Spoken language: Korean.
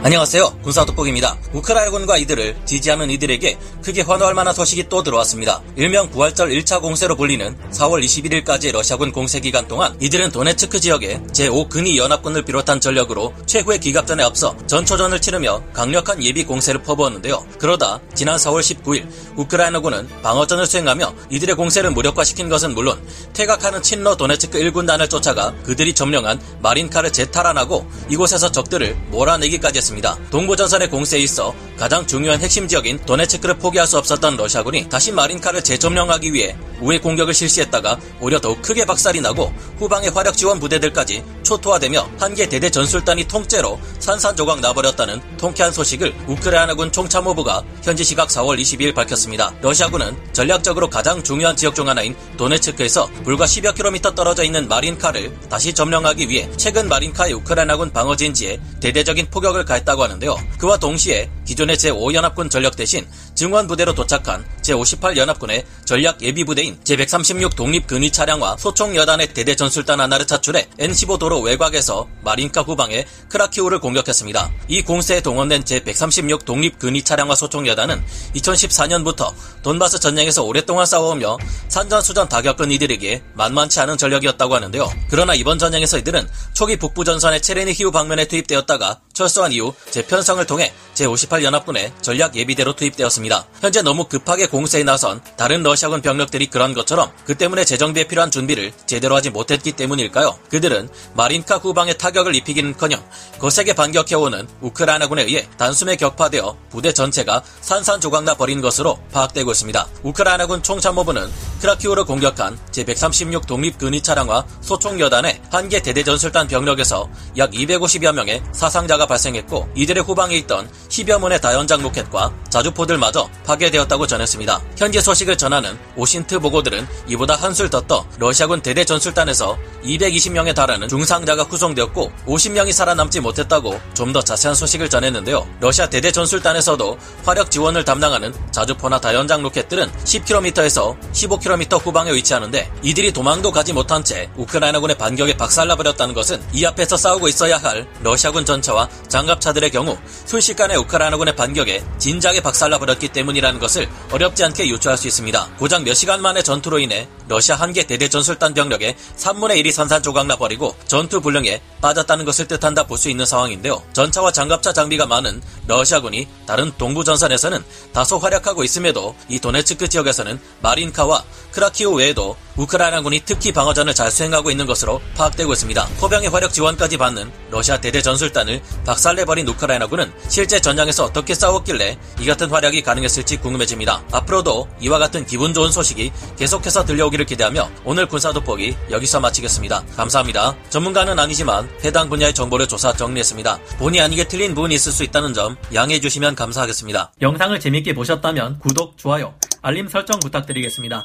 안녕하세요. 군사 돋보기입니다. 우크라이나군과 이들을 지지하는 이들에게 크게 환호할 만한 소식이 또 들어왔습니다. 일명 부활절 1차 공세로 불리는 4월 21일까지의 러시아군 공세 기간 동안 이들은 도네츠크 지역의 제5근위 연합군을 비롯한 전력으로 최후의 기갑전에 앞서 전초전을 치르며 강력한 예비 공세를 퍼부었는데요. 그러다 지난 4월 19일 우크라이나군은 방어전을 수행하며 이들의 공세를 무력화시킨 것은 물론 퇴각하는 친러 도네츠크 1군단을 쫓아가 그들이 점령한 마린카를 재탈환하고 이곳에서 적들을 몰아내기까지 했습니다. 동부전선의 공세에 있어 가장 중요한 핵심 지역인 도네츠크를 포기할 수 없었던 러시아군이 다시 마린카를 재점령하기 위해 우회 공격을 실시했다가 오히려 더욱 크게 박살이 나고 후방의 화력 지원 부대들까지 초토화되며 한 개 대대 전술단이 통째로 산산조각 나버렸다는 통쾌한 소식을 우크라이나군 총참모부가 현지 시각 4월 22일 밝혔습니다. 러시아군은 전략적으로 가장 중요한 지역 중 하나인 도네츠크에서 불과 10여 킬로미터 떨어져 있는 마린카를 다시 점령하기 위해 최근 마린카의 우크라이나군 방어진지에 대대적인 포격을 가했다고 하는데요. 그와 동시에 기존의 제5연합군 전력 대신 증원부대로 도착한 제58연합군의 전략예비부대인 제136 독립근위 차량과 소총여단의 대대전술단 하나를 차출해 N15 도로 외곽에서 마린카 후방의 크라키우를 공격했습니다. 이 공세에 동원된 제136 독립근위 차량과 소총여단은 2014년부터 돈바스 전쟁에서 오랫동안 싸워오며 산전수전 다 겪은 이들에게 만만치 않은 전력이었다고 하는데요. 그러나 이번 전쟁에서 이들은 초기 북부전선의 체르니히우 방면에 투입되었다가 철수한 이후 재편성을 통해 제58연합군의 전략예비대로 투입되었습니다. 현재 너무 급하게 공세에 나선 다른 러시아군 병력들이 그런 것처럼 그 때문에 재정비에 필요한 준비를 제대로 하지 못했기 때문일까요? 그들은 마린카 후방에 타격을 입히기는커녕 거세게 반격해오는 우크라이나군에 의해 단숨에 격파되어 부대 전체가 산산조각나 버린 것으로 파악되고 있습니다. 우크라이나군 총참모부는 크라키우를 공격한 제136 독립근위 차량과 소총여단의 한 개 대대전술단 병력에서 약 250여 명의 사상자가 발생했고 이들의 후방에 있던 10여 문의 다연장 로켓과 자주포들마저 파괴되었다고 전했습니다. 현지 소식을 전하는 오신트 보고들은 이보다 한술 더 떠 러시아군 대대전술단에서 220명에 달하는 중상자가 후송되었고 50명이 살아남지 못했다고 좀 더 자세한 소식을 전했는데요. 러시아 대대전술단에서도 화력 지원을 담당하는 자주포나 다연장 로켓들은 10km에서 15km 후방에 위치하는데 이들이 도망도 가지 못한 채 우크라이나군의 반격에 박살나버렸다는 것은 이 앞에서 싸우고 있어야 할 러시아군 전차와 장갑차들의 경우 순식간에 우크라이나군의 반격에 진작에 박살나버렸기 때문이라는 것을 어렵지 않게 유추할 수 있습니다. 고작 몇 시간 만의 전투로 인해 러시아 한 개 대대전술단 병력의 3분의 1이 산산조각나버리고 전투 불능에 빠졌다는 것을 뜻한다 볼 수 있는 상황인데요. 전차와 장갑차 장비가 많은 러시아군이 다른 동부전선에서는 다소 활약하고 있음에도 이 도네츠크 지역에서는 마린카와 크라키우 외에도 우크라이나군이 특히 방어전을 잘 수행하고 있는 것으로 파악되고 있습니다. 포병의 화력 지원까지 받는 러시아 대대전술단을 박살내버린 우크라이나군은 실제 전장에서 어떻게 싸웠길래 이 같은 활약이 가능했을지 궁금해집니다. 앞으로도 이와 같은 기분 좋은 소식이 계속해서 들려오기를 기대하며 오늘 군사 돋보기 여기서 마치겠습니다. 감사합니다. 전문가는 아니지만 해당 분야의 정보를 조사 정리했습니다. 본의 아니게 틀린 부분이 있을 수 있다는 점 양해해 주시면 감사하겠습니다. 영상을 재밌게 보셨다면 구독, 좋아요, 알림 설정 부탁드리겠습니다.